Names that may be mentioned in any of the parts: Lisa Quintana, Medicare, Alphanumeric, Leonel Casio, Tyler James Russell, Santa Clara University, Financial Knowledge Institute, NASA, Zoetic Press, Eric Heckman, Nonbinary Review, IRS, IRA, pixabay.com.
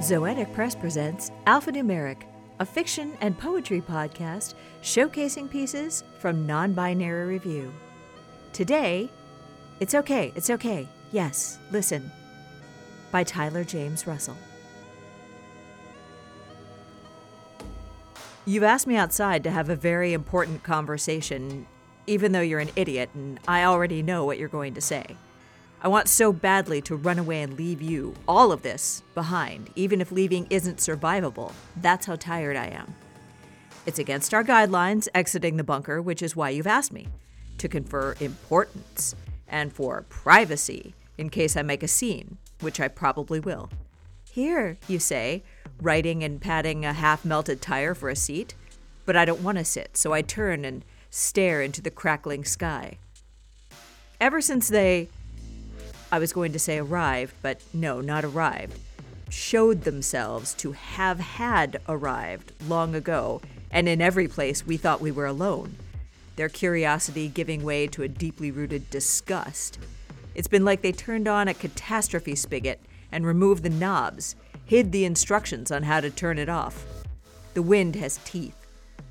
Zoetic Press presents Alphanumeric, a fiction and poetry podcast showcasing pieces from Nonbinary Review. Today, It's Okay, Yes, Listen, by Tyler James Russell. You've asked me outside to have a very important conversation, even though you're an idiot and I already know what you're going to say. I want so badly to run away and leave you, all of this, behind, even if leaving isn't survivable. That's how tired I am. It's against our guidelines, exiting the bunker, which is why you've asked me, to confer importance, and for privacy, in case I make a scene, which I probably will. Here, you say, writing and patting a half-melted tire for a seat, but I don't want to sit, so I turn and stare into the crackling sky. Ever since they... I was going to say arrived, but no, not arrived. Showed themselves to have had arrived long ago, and in every place we thought we were alone, their curiosity giving way to a deeply rooted disgust. It's been like they turned on a catastrophe spigot and removed the knobs, hid the instructions on how to turn it off. The wind has teeth.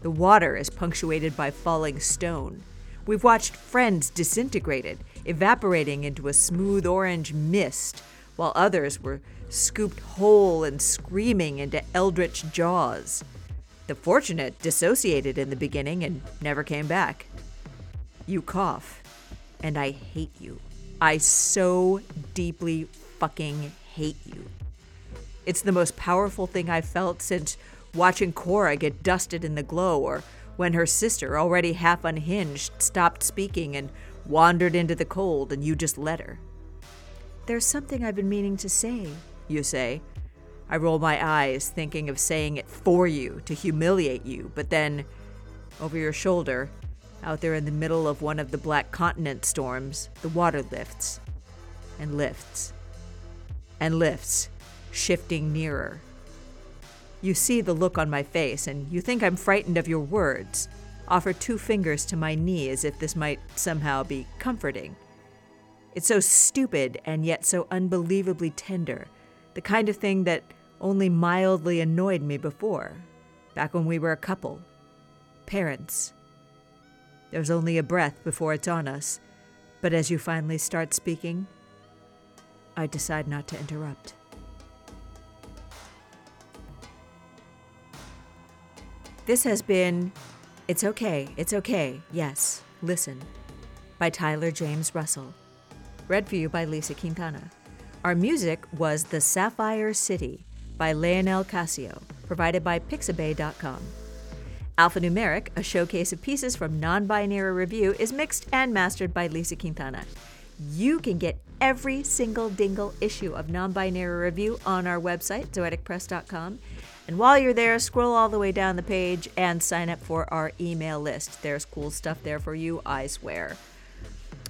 The water is punctuated by falling stone. We've watched friends disintegrated, evaporating into a smooth orange mist, while others were scooped whole and screaming into eldritch jaws. The fortunate dissociated in the beginning and never came back. You cough, and I hate you. I so deeply fucking hate you. It's the most powerful thing I've felt since watching Cora get dusted in the glow, or when her sister, already half unhinged, stopped speaking and wandered into the cold, and you just let her. There's something I've been meaning to say, you say. I roll my eyes, thinking of saying it for you, to humiliate you, but then, over your shoulder, out there in the middle of one of the black continent storms, the water lifts, and lifts, and lifts, shifting nearer. You see the look on my face, and you think I'm frightened of your words. Offer two fingers to my knee as if this might somehow be comforting. It's so stupid and yet so unbelievably tender, the kind of thing that only mildly annoyed me before, back when we were a couple, parents. There's only a breath before it's on us, but as you finally start speaking, I decide not to interrupt. This has been... It's Okay, Yes, Listen, by Tyler James Russell. Read for you by Lisa Quintana. Our music was The Sapphire City by Leonel Casio, provided by pixabay.com. Alphanumeric, a showcase of pieces from Nonbinary Review, is mixed and mastered by Lisa Quintana. You can get every single dingle issue of Nonbinary Review on our website, zoeticpress.com. And while you're there, scroll all the way down the page and sign up for our email list. There's cool stuff there for you, I swear.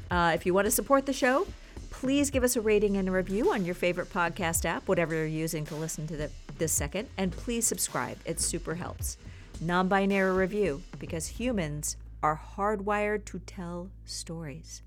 If you want to support the show, please give us a rating and a review on your favorite podcast app, whatever you're using to listen to this second. And please subscribe. It super helps. Nonbinary Review, because humans are hardwired to tell stories.